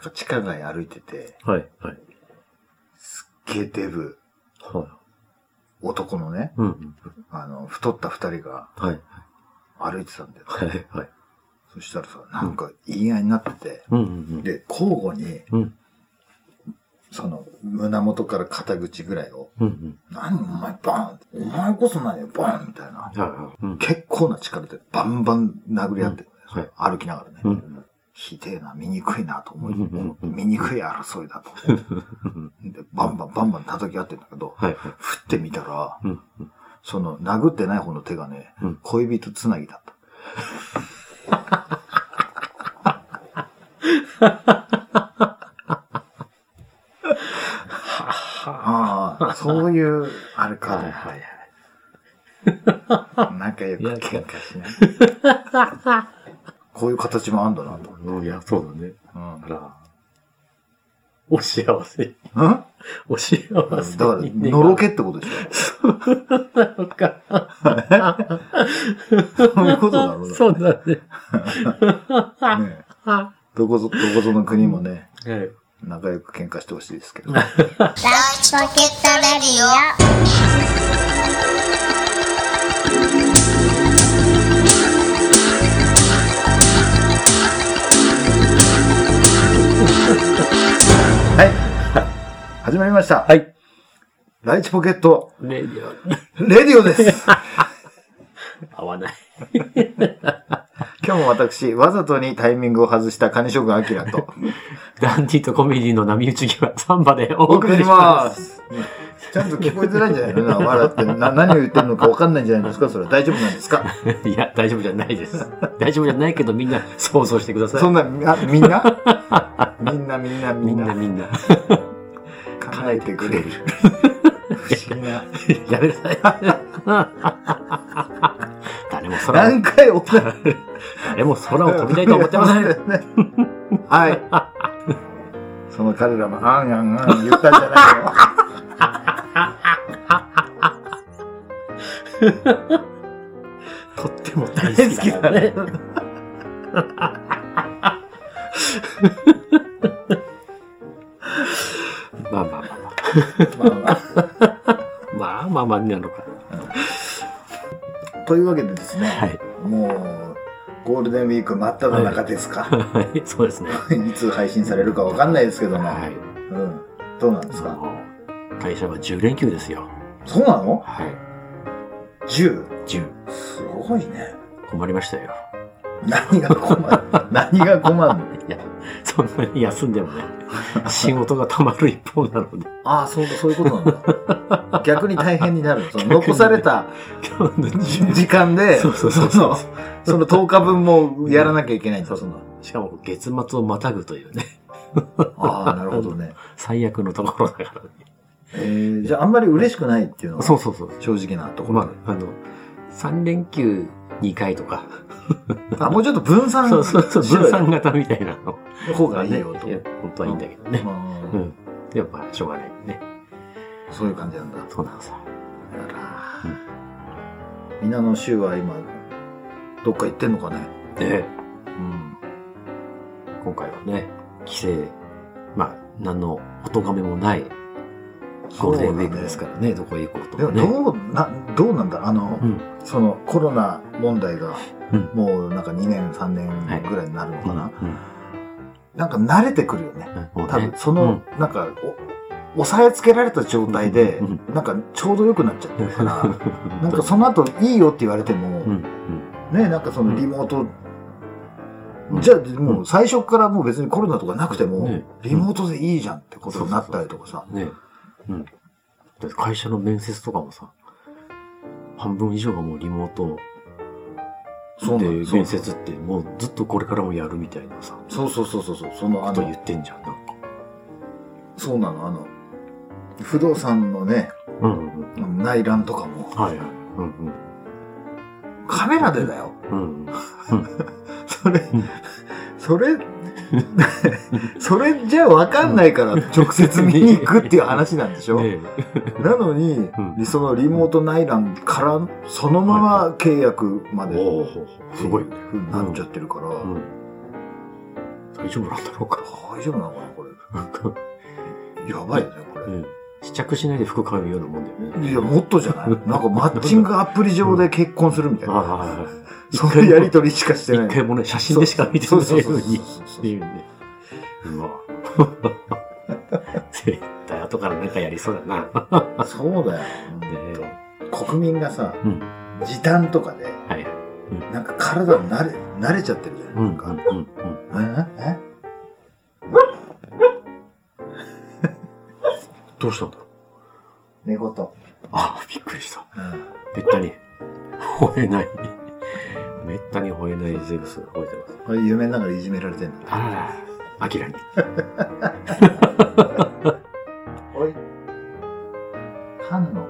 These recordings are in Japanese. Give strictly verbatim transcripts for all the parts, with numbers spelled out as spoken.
中地下街歩いてて、はいはい、すっげえデブ、はい、男のね、うんうん、あの太った二人が歩いてたんだよ、はいはい、そしたらさ、なんか言い合いになってて、うんうんうん、で交互に、うん、その胸元から肩口ぐらいを、うんうん、何お前バーン、お前こそ何よバーンみたいな、はいはい、結構な力でバンバン殴り合って、うんはい、歩きながらね。うん、ひでえな、醜いなと思い、醜い争いだと思ってで、バンバンバンバン叩き合ってんだけど、はいはい、振ってみたら、うん、その殴ってない方の手がね、うん、恋人つなぎだった。ああ、そういうあれかと思って、仲良く喧嘩しない。こういう形もあんだなと思って。いや、そうだね。うん、あら。お幸せ。んお幸せ。だから、のろけってことでしょ。そうなのか。そういうことだろうな。そうだね。ねどこぞ、どこぞの国もね、はい、仲良く喧嘩してほしいですけど。ラウチポケットレディオ。はい、始まりました。はい、ライチポケットレディオレディオです。合わない。今日も私わざとにタイミングを外したカニ将軍アキラとダンディとコメディの波打ち際サンバでお送りします。ちゃんと聞こえづらいんじゃないの？笑ってな何を言ってるのか分かんないんじゃないですか？それは大丈夫なんですか？いや大丈夫じゃないです。大丈夫じゃないけどみんな想像してください。そんなみんなみんなみんなみんなみんな叶えてくれる。不思議な。やめなさい。誰も空を何回おったら誰も空を飛びたいと思ってませんはいその彼らもあんあんあん言ったんじゃないのとっても大好きだねまあまあまあまあまあまあまあまあなのかというわけでですね、はい、もうゴールデンウィーク真っ只中ですか、はいはい、そうですねいつ配信されるか分かんないですけども、はいうん、どうなんですか？会社はじゅうれんきゅうですよ。そうなの？はいじゅう じゅうすごいね。困りましたよ。何が困る何が困るの？いやそんなに休んでもね仕事がたまる一方なのでああ そう、そういうことなんだ逆に大変になるその残された時間でそのとおかぶんもやらなきゃいけないんだ、うん、そうそうそうしかも月末をまたぐというねああなるほどね最悪のところだからね、えー、じゃああんまり嬉しくないっていうのがそうそうそう正直なところ、まあ、あのさんれんきゅうにかいとかあもうちょっと分散そうそうそう分散型みたいなの方がいいよと本当はいいんだけどね、うんうん、やっぱしょうがないねそういう感じなんだそうなんさ、うん、みんなの週は今どっか行ってんのかねね、うん、今回はね帰省まあ何のお咎めもないゴールデンウィークですから ね, ねどこへ行こうとか、ね、でもどうなどうなんだあの、うん、そのコロナ問題がもうなんかにねんさんねんぐらいになるのかな、はいうんうん、なんか慣れてくるよね、うん、多分その、うん、なんか抑えつけられた状態で、うん、なんかちょうど良くなっちゃってるから、うん、なんかその後いいよって言われても、うん、ねなんかそのリモート、うん、じゃあもう最初からもう別にコロナとかなくても、うん、リモートでいいじゃんってことになったりとかさうん、会社の面接とかもさ半分以上がもうリモートで面接ってもうずっとこれからもやるみたいなさそうそうそうそうそのあの言ってんじゃんなんかそうなのあの不動産のね、うんうんうん、内覧とかも、はいはいうんうん、カメラでだよ、うんうんうん、それ、うん、それそれじゃ分かんないから直接見に行くっていう話なんでしょ、ね、なのに、うん、そのリモート内覧からそのまま契約まで、うん、すごいなっちゃってるから、うんうん、大丈夫なんだろうか。大丈夫なのかな、これ。やばいよね、これ。うん、試着しないで服買うようなもんだよね。いや、もっとじゃない。なんかマッチングアプリ上で結婚するみたいな。そういうやりとりしかしてない。一回もね、写真でしか見てないようにっていうね。うわ。絶対後からなんかやりそうだな。そうだよ。国民がさ、うん、時短とかで、はいうん、なんか体慣れ、慣れちゃってるじゃないですか。えどうしたんだろう寝言。あ、びっくりした。うん、めったに吠えない。めったに吠えないゼウス吠えてます。これ夢の中でいじめられてんだ。あら、アキラに。おい、パンのご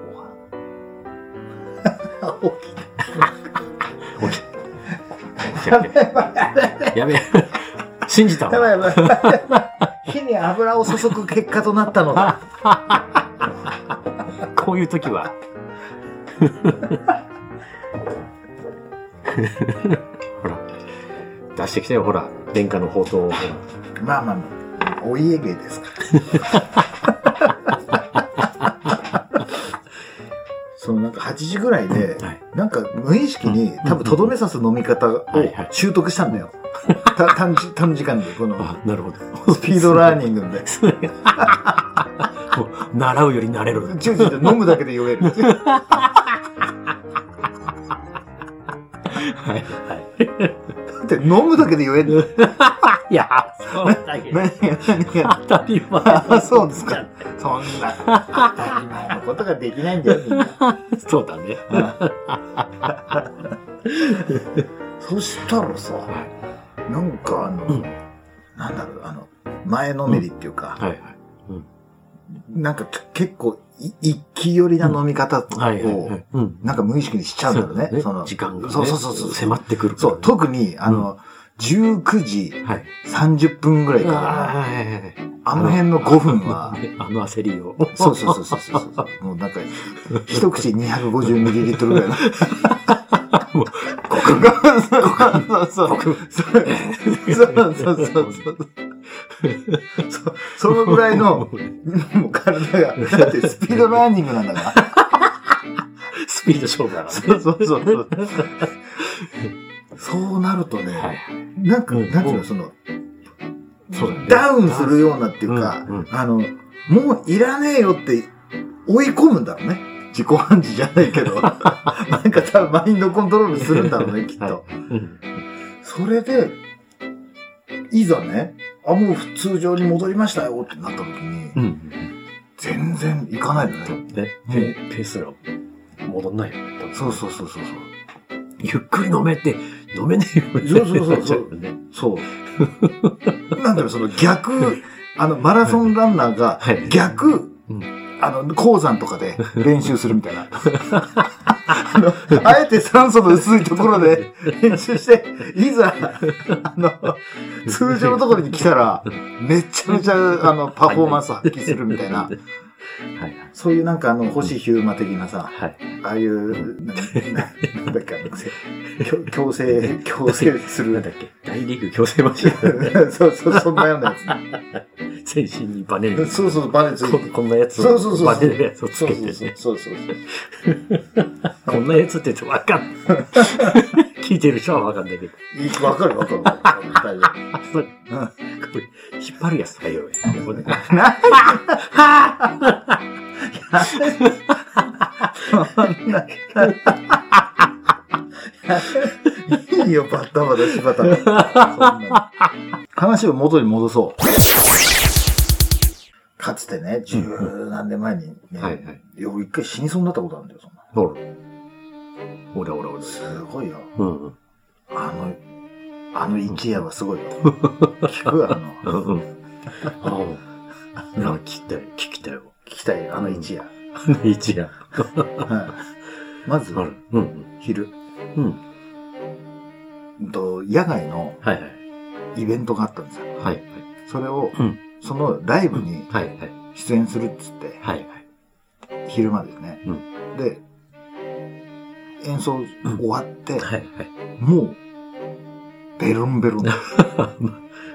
飯。起きた。起きた。やべえ。信じたわ。やばいやばい。火に油を注ぐ結果となったのだ。こういう時は。ほら。出してきたよ、ほら。殿下の宝刀を。まあまあまあ。お家芸ですから。そのなんかはちじぐらいで、はい、なんか無意識に、うん、多分とどめ刺す飲み方を習得したんだよ。はいはい、た短, 短時間で、この。あ、なるほど。スピードラーニングで。習うより慣れる。ちょちょちょ、飲むだけで酔える。はいはい。だって飲むだけで酔える。いや、そうだけど。当たり前。あ、そうですか。そんな、当たり前のことができないんだよ、みんな。そうだね。そしたらさ、なんかあの、うん、なんだろう、あの、前のめりっていうか、うんはいはいうん、なんか結構、一気寄りな飲み方を、なんか無意識にしちゃうんだろうね。ねその時間が、ね。そうそうそうそう。迫ってくる、ね。そう、特に、あの、うんじゅうくじさんじゅっぷんぐらいから、あの辺のごふんは、あの焦りを。そうそうそうそう。もうなんか、一口 にひゃくごじゅうミリリットル ぐらいの。もう、ごくん。そうそうそう。そうそうそう。そのぐらいの、もう体が、だってスピードラーニングなんだから。スピード勝負だから。そうそうそう。そうなるとね、はい、なんか、うん、なんていうの、その、そうだね、ダウンするようなっていうか、うんうん、あの、もういらねえよって追い込むんだろうね。自己暗示じゃないけど、なんか多分マインドコントロールするんだろうね、きっと。はいうん、それで、いざね、あ、もう通常に戻りましたよってなった時に、うん、全然いかないよね。ね、うん、ペースが戻んないよね。そうそうそうそう。ゆっくり飲めって、飲めねえよね。そうそうそう。そう。なんだろう、その逆、あの、マラソンランナーが逆、あの、鉱山とかで練習するみたいな。あの、あえて酸素の薄いところで練習して、いざ、あの、通常のところに来たら、めちゃめちゃ、あの、パフォーマンス発揮するみたいな。はい、そういうなんかあの、星ヒューマ的なさ、はい、ああいう、な, なんだっけ、あの、強制、強制する。なんだっけ、大リーグ強制マシン。そうそう、そんなようなやつ、ね。全身にバネる。そうそう、バネついて。こ, こんなやつを。そうそうそう。バネるやつをつけて、ね。そうそうそう。こんなやつって言ってわかんない。聞いてる人はわかんないけど。わかるわかる。わかるそう引っ張るやつだよ。いいよ、バッタバタ柴田が。話を元に戻そう。かつてね、十何年前にね、うんはいはい、俺一回死にそうになったことあるんだよ、そんな。ほら。ほらほらほら。すごいよ。うんうん、あの、あの一夜はすごいよ。聞くわ、あの。うんうん、あの聞きたい、聞きたいよ。聞きたいよ、あの一夜。あの一夜。まず、うんうん、昼。うん。と、野外のイベントがあったんですよ。はいはい、それを、うん、そのライブに出演するっつって、はいはい、昼間ですね。うん、で、演奏終わって、うんはいはい、もう、ベロンベロン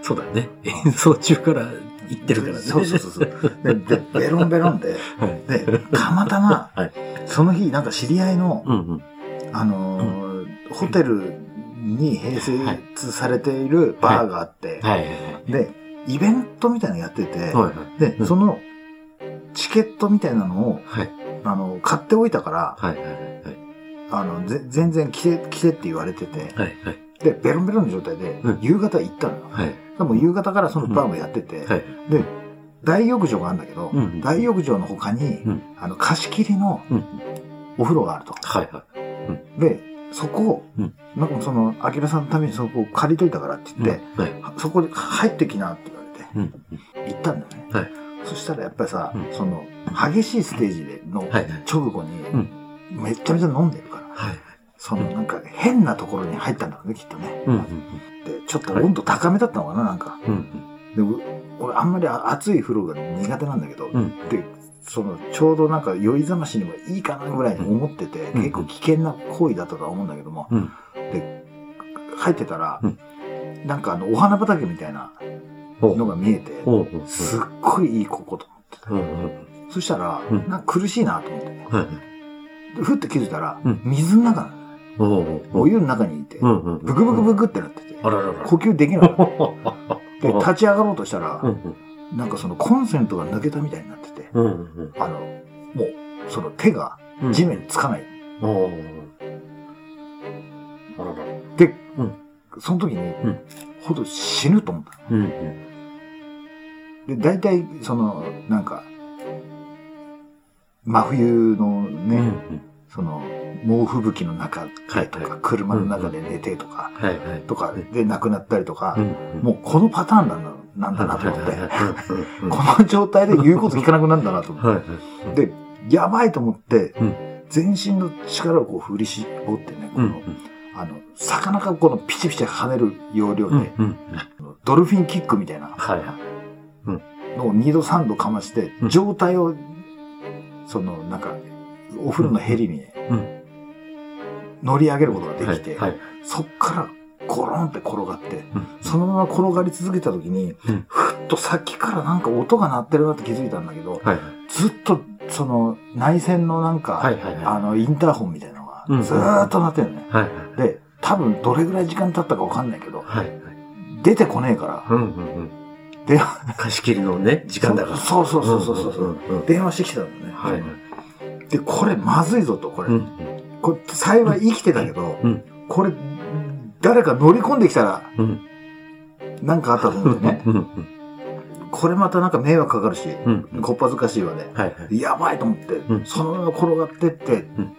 そうだね、演奏中から言ってるからね。そうそうそうそうでベロンベロンで、はい、でたまたま、はい、その日なんか知り合いの、うんうん、あの、うん、ホテルに併設されているバーがあって、はいはいはい、でイベントみたいなのやってて、はいはい、で、うん、そのチケットみたいなのを、はい、あの買っておいたから、はいはいはい、あの全然着て着てって言われてて、はいはい、でベロンベロンの状態で、うん、夕方行ったのよ。はい、でも夕方からそのバーもやってて、うん、はい、で大浴場があるんだけど、うん、大浴場の他に、うん、あの貸し切りのお風呂があると、はいはい、うん、でそこを、うん、なんかそのアキラさんのためにそこを借りといたからって言って、うん、はい、そこで入ってきなって言われて、うん、行ったんだよね、はい、そしたらやっぱりさ、うん、その激しいステージでの直後に、うん、めちゃめちゃ飲んでるから、はい、そのなんか変なところに入ったんだろうね、きっとね、うんうん、でちょっと温度高めだったのかな、なんか、うんうん、で俺あんまり熱い風呂が苦手なんだけど、うん、でそのちょうどなんか酔い覚ましにもいいかなぐらいに思ってて、うん、結構危険な行為だとは思うんだけども、うん、で入ってたら、うん、なんかあのお花畑みたいなのが見えて、うん、すっごいいいここと思ってた、うんうん、そしたら、うん、なんか苦しいなと思って、ね、うん、でふって気づいたら、うん、水の中なの、お, うお, うお湯の中にいて、うんうん、ブクブクブクってなってて、うん、あららら呼吸できないで立ち上がろうとしたら、うんうん、なんかそのコンセントが抜けたみたいになってて、うんうん、あのもうその手が地面につかない、うん、あららで、うん、その時に、うん、ほんと死ぬと思った、うんうん、で大体そのなんか真冬のね、うんうん、その猛吹雪の中でとか、車の中で寝てとか、とかで亡くなったりとか、もうこのパターンなんだなと思って、この状態で言うこと聞かなくなるんだなと思って、で、やばいと思って、全身の力をこう振り絞ってね、この、あの、魚がこのピチピチ跳ねる要領で、ドルフィンキックみたいなのを二度三度かまして、状態を、その、なんか、お風呂のヘリにね、乗り上げることができて、はいはい、そっからゴロンって転がって、うん、そのまま転がり続けた時に、うん、ふっとさっきからなんか音が鳴ってるなって気づいたんだけど、はい、ずっとその内線のなんか、はいはいはい、あのインターホンみたいなのがずーっと鳴ってるね、うんうん、で多分どれぐらい時間経ったかわかんないけど、はいはい、出てこねえから、うんうんうん、電話貸し切りのね時間だから、そうそうそうそうそうそう、うんうんうん、電話してきたんだね、はいはい、でこれまずいぞと、これ、うん、これ幸い生きてたけど、うん、これ誰か乗り込んできたら何かあったと思うんだよね、うん、これまたなんか迷惑かかるし、うん、こっぱずかしいわね、はいはい、やばいと思って、うん、そのまま転がってって、うん、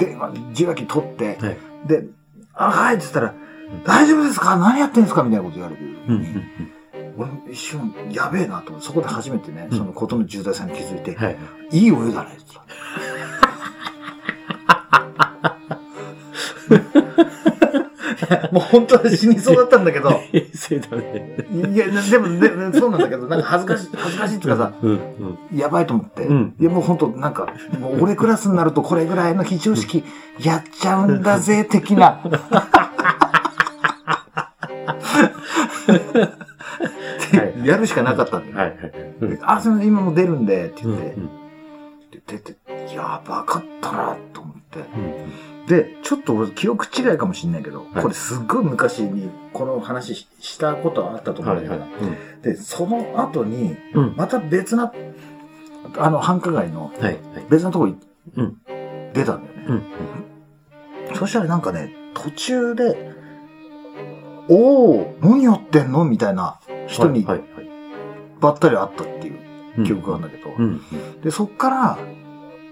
電話受話器取って、はい、で「あはい」って言ったら「大丈夫ですか、何やってんですか」みたいなこと言われてる、うんうん、俺一瞬やべえなと思って、そこで初めてね、うん、そのことの重大さに気づいて「はい、いいお湯だね」って言ったもう本当は死にそうだったんだけど、いやでもでもそうなんだけど、なんか恥ずかしい恥ずかしいっていうかさ、うんうん、やばいと思って、うん、いやもう本当なんかもう俺クラスになるとこれぐらいの非常識やっちゃうんだぜ的なやるしかなかったんだよ、はいはいはい、あ、すみません今もう出るんでって言って、うんうん、出ていやばかったなと思って。うんで、ちょっと俺記憶違いかもしれないけど、はい、これすっごい昔にこの話 し, したことはあったと思うんだけど、はいはい、うん、で、その後に、また別な、うん、あの繁華街の別なとこに出たんだよね、うんうんうん。そしたらなんかね、途中で、おー、何やってんのみたいな人にばったり会ったっていう記憶があるんだけど、うんうんうん、で、そっから、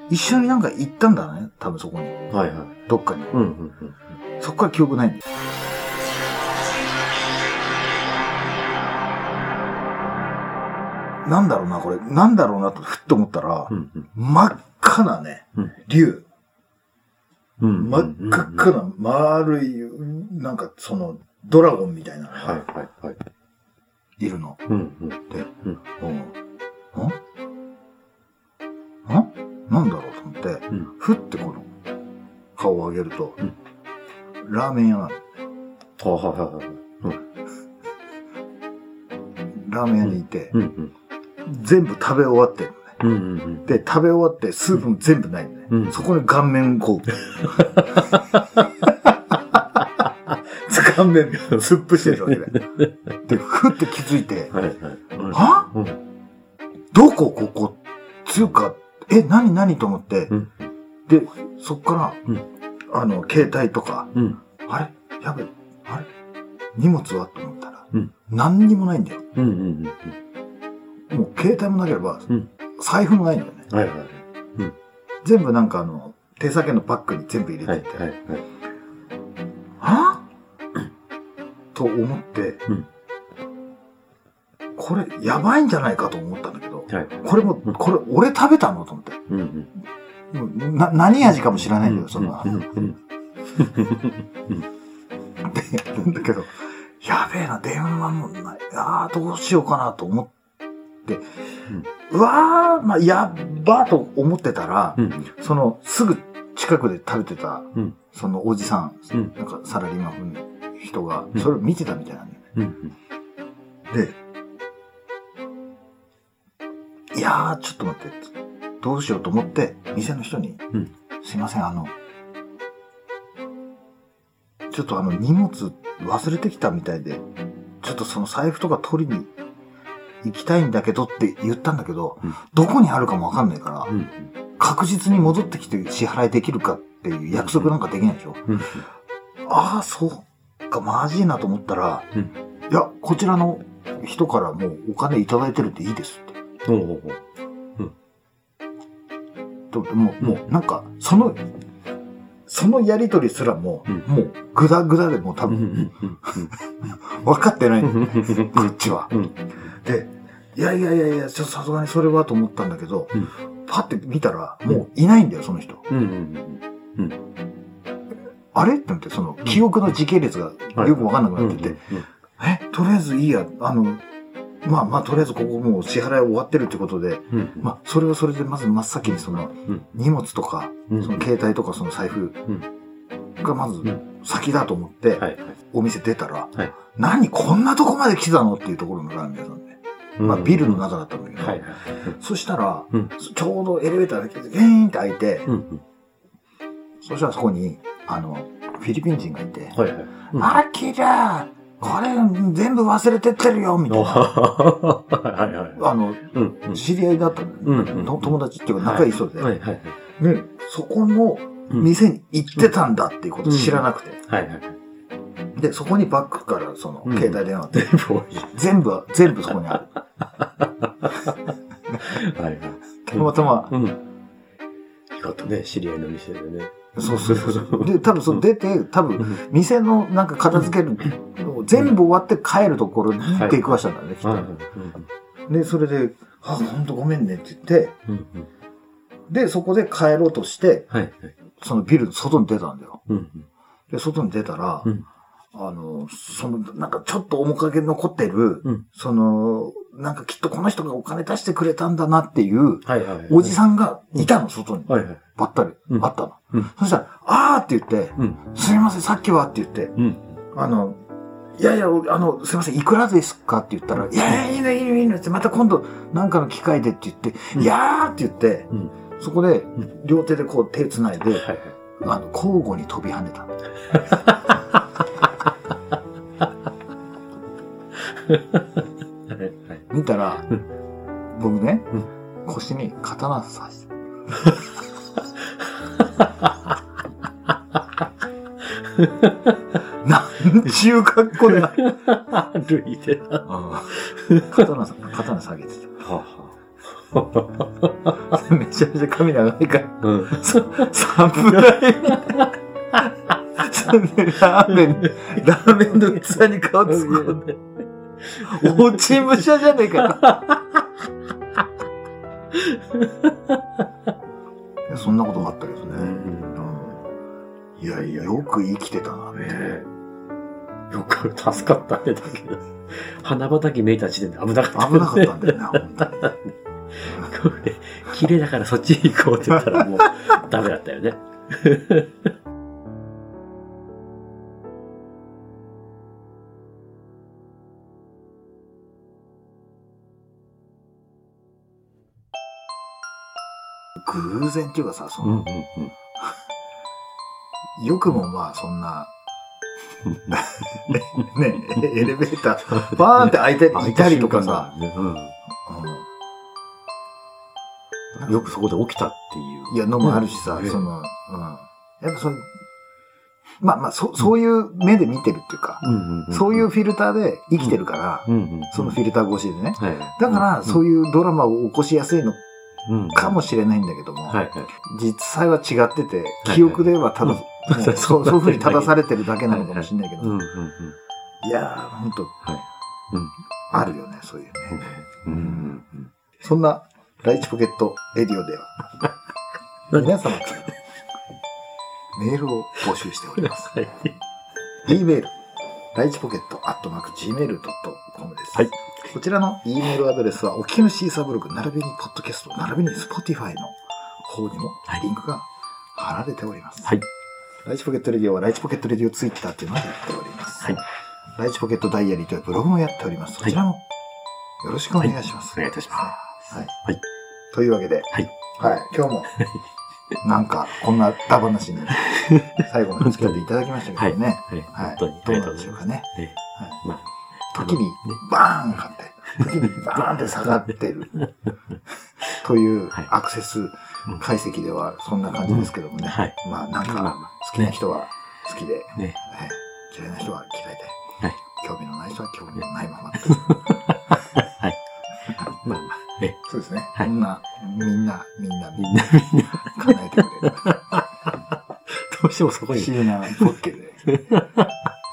一緒になんか行ったんだね、多分そこに。はいはい。どっかに。うんうんうん。そこから記憶ないんだよ。なんだろうな、これ。なんだろうなと、ふっと思ったら、うんうん、真っ赤なね、竜、うん。真っ赤っかな丸い、なんかその、ドラゴンみたいな。はいはいはい。いるの。うんうん。で、うん。うん。んんなんだろうと思って、うん、ふってこの顔を上げると、うん、ラーメン屋なの。あ、はいはいはい。ラーメン屋にいて、うんうん、全部食べ終わってるのね、うんうんうん。で、食べ終わってスープも全部ないのね。うんうん、そこで顔面こう。顔面すっぷしてるわけで。で、ふって気づいて、はいはい、は、うん、どこここつうか、え、なになにと思って、うん、で、そっから、うん、あの、携帯とか、うん、あれやべえ、あれ荷物はと思ったら、うん、何にもないんだよ、うんうんうん。もう携帯もなければ、うん、財布もないんだよね。はいはいうん、全部なんかあの、手提げのバッグに全部入れてて、はいはいはい、はと思って、うん、これやばいんじゃないかと思ったんだけど、はい、これも、これ俺食べたのと思って。うんうん、な何味かも知らないけど、うん、そんな。うんうんで、なんだけど、やべえな、電話もない。ああ、どうしようかなと思って、うん、うわー、まあ、やっばーと思ってたら、うん、その、すぐ近くで食べてた、うん、そのおじさん、うん、なんかサラリーマンの人が、それを見てたみたいなんだよね。うんうん、で、いやー、ちょっと待って、どうしようと思って、店の人に、うん、すいません、あの、ちょっとあの荷物忘れてきたみたいで、ちょっとその財布とか取りに行きたいんだけどって言ったんだけど、うん、どこにあるかもわかんないから、うん、確実に戻ってきて支払いできるかっていう約束なんかできないでしょ。うん、ああ、そうか、マジいなと思ったら、うん、いや、こちらの人からもうお金いただいてるっていいですって。うんうんうん、もう、もうなんか、その、そのやりとりすらも、うん、もう、ぐだぐだでもう多分、分かってない、こっちは、うん。で、いやいやいやいや、さすがにそれはと思ったんだけど、うん、パッて見たら、もういないんだよ、その人。うんうんうんうん、あれって思って、その、記憶の時系列がよくわかんなくなってて、え、とりあえずいいや、あの、まあまあ、とりあえずここもう支払い終わってるってことで、うん、まあ、それはそれでまず真っ先にその、荷物とか、うん、その携帯とかその財布がまず先だと思って、お店出たら、はいはい、何こんなとこまで来たのっていうところのラーメン屋さんで、まあ、ビルの中だったんだけど、うんはいはい、そしたら、うん、ちょうどエレベーターで来て、ゲーンって開いて、うん、そしたらそこに、あの、フィリピン人がいて、はいはいうん、あらきらーこれ全部忘れてってるよみたいなはい、はい、あの、うんうん、知り合いだったの、うんうん、友達っていうか仲いい人で、はいはいはいね、そこの店に行ってたんだっていうことを知らなくて、うんうんはいはい、でそこにバッグからその携帯電話って、うん、全部全部そこにあるはい、はい、たまたま、うんうん、よかったね知り合いの店でねそうそうそうで多分その出て多分店のなんか片付ける全部終わって帰るところに出くわしたんだね、はい、きっと。で、それで、あ、ほんとごめんねって言って、うんうん、で、そこで帰ろうとして、はいはい、そのビルの外に出たんだよ。うんうん、で、外に出たら、うん、あの、その、なんかちょっと面影残ってる、うん、その、なんかきっとこの人がお金出してくれたんだなっていう、はいはいはい、おじさんがいたの、外に。はいはい、ばったり、うん、あったの、うん。そしたら、あーって言って、うん、すいません、さっきはって言って、うん、あの、いやいや、あの、すいません、いくらですかって言ったら、いやいや、いいのいいのいいのって、また今度、なんかの機会でって言って、うん、いやーって言って、うん、そこで、両手でこう手繋いで、はいはい、あの、交互に飛び跳ねた。見たら、僕ね、腰に刀刺してなんちゅう格好で歩いてた刀さん刀下げてた、はあはあ、めちゃめちゃ髪長いから、うん、侍みたいなそんでラーメンラーメンの器に顔つこんで落ち武者じゃねえかそんなことがあったけどね、うん、いやいやよく生きてたなって、ねよく助かったねだけど花畑見えた時点で危なかった、ね、危なかったんだよな本当にこれ綺麗だからそっちに行こうって言ったらもうダメだったよね偶然っていうかさ、その、うんうんうんよくもまあそんなねエレベーターバーンって開いていたりとかさ、よくそこで起きたっていういやのもあるしさ、その、やっぱそのまあまあそういう目で見てるっていうか、そういうフィルターで生きてるから、そのフィルター越しでね、だからそういうドラマを起こしやすいの。かもしれないんだけども、はいはい、実際は違ってて記憶ではただ、はいはいうん、そういうふうに正されてるだけなのかもしれないけど、いやーほんと、はいうん、あるよねそういうね、うんうんうん、そんなライチポケットレディオでは皆様からメールを募集しております。E メールライチポケットアットマーク ジーメールドットコム です。はい。こちらの E メールアドレスはお聞きのシーサーブログ並びにポッドキャスト並びに Spotify の方にもリンクが貼られております。はい。ライチポケットレディオはライチポケットレディオツイッターというのをやっております。はい。ライチポケットダイアリーというブログもやっております。そちらもよろしくお願いします。はい、お願いいたします。はい。はい。というわけで、はい。はい。今日もなんかこんなダバなしに最後まで付き合っていただきましたけどね。はい。はい。どうなんでしょうかね。はい。時にバーン買って、時にバーンって下がってるというアクセス解析ではそんな感じですけどもね。はい、まあなんか好きな人は好きで、ねね、嫌いな人は嫌いで、はい、興味のない人は興味のないままです。はい。まあえそうですね。はい、みんなみんなみんなみんなみんな考えてくれる。どうしてもそこに不思議なポッケで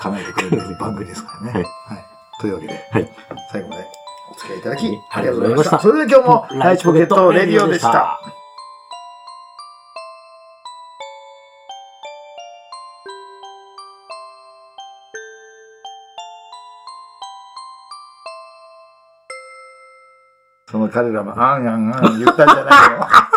叶えてくれる番組ですからね。はい。はいというわけで、はい、最後までお付き合いいただきありがとうございました。それでは今日もライチポケットレディオでした。その彼らもあんあんあん言ったんじゃないの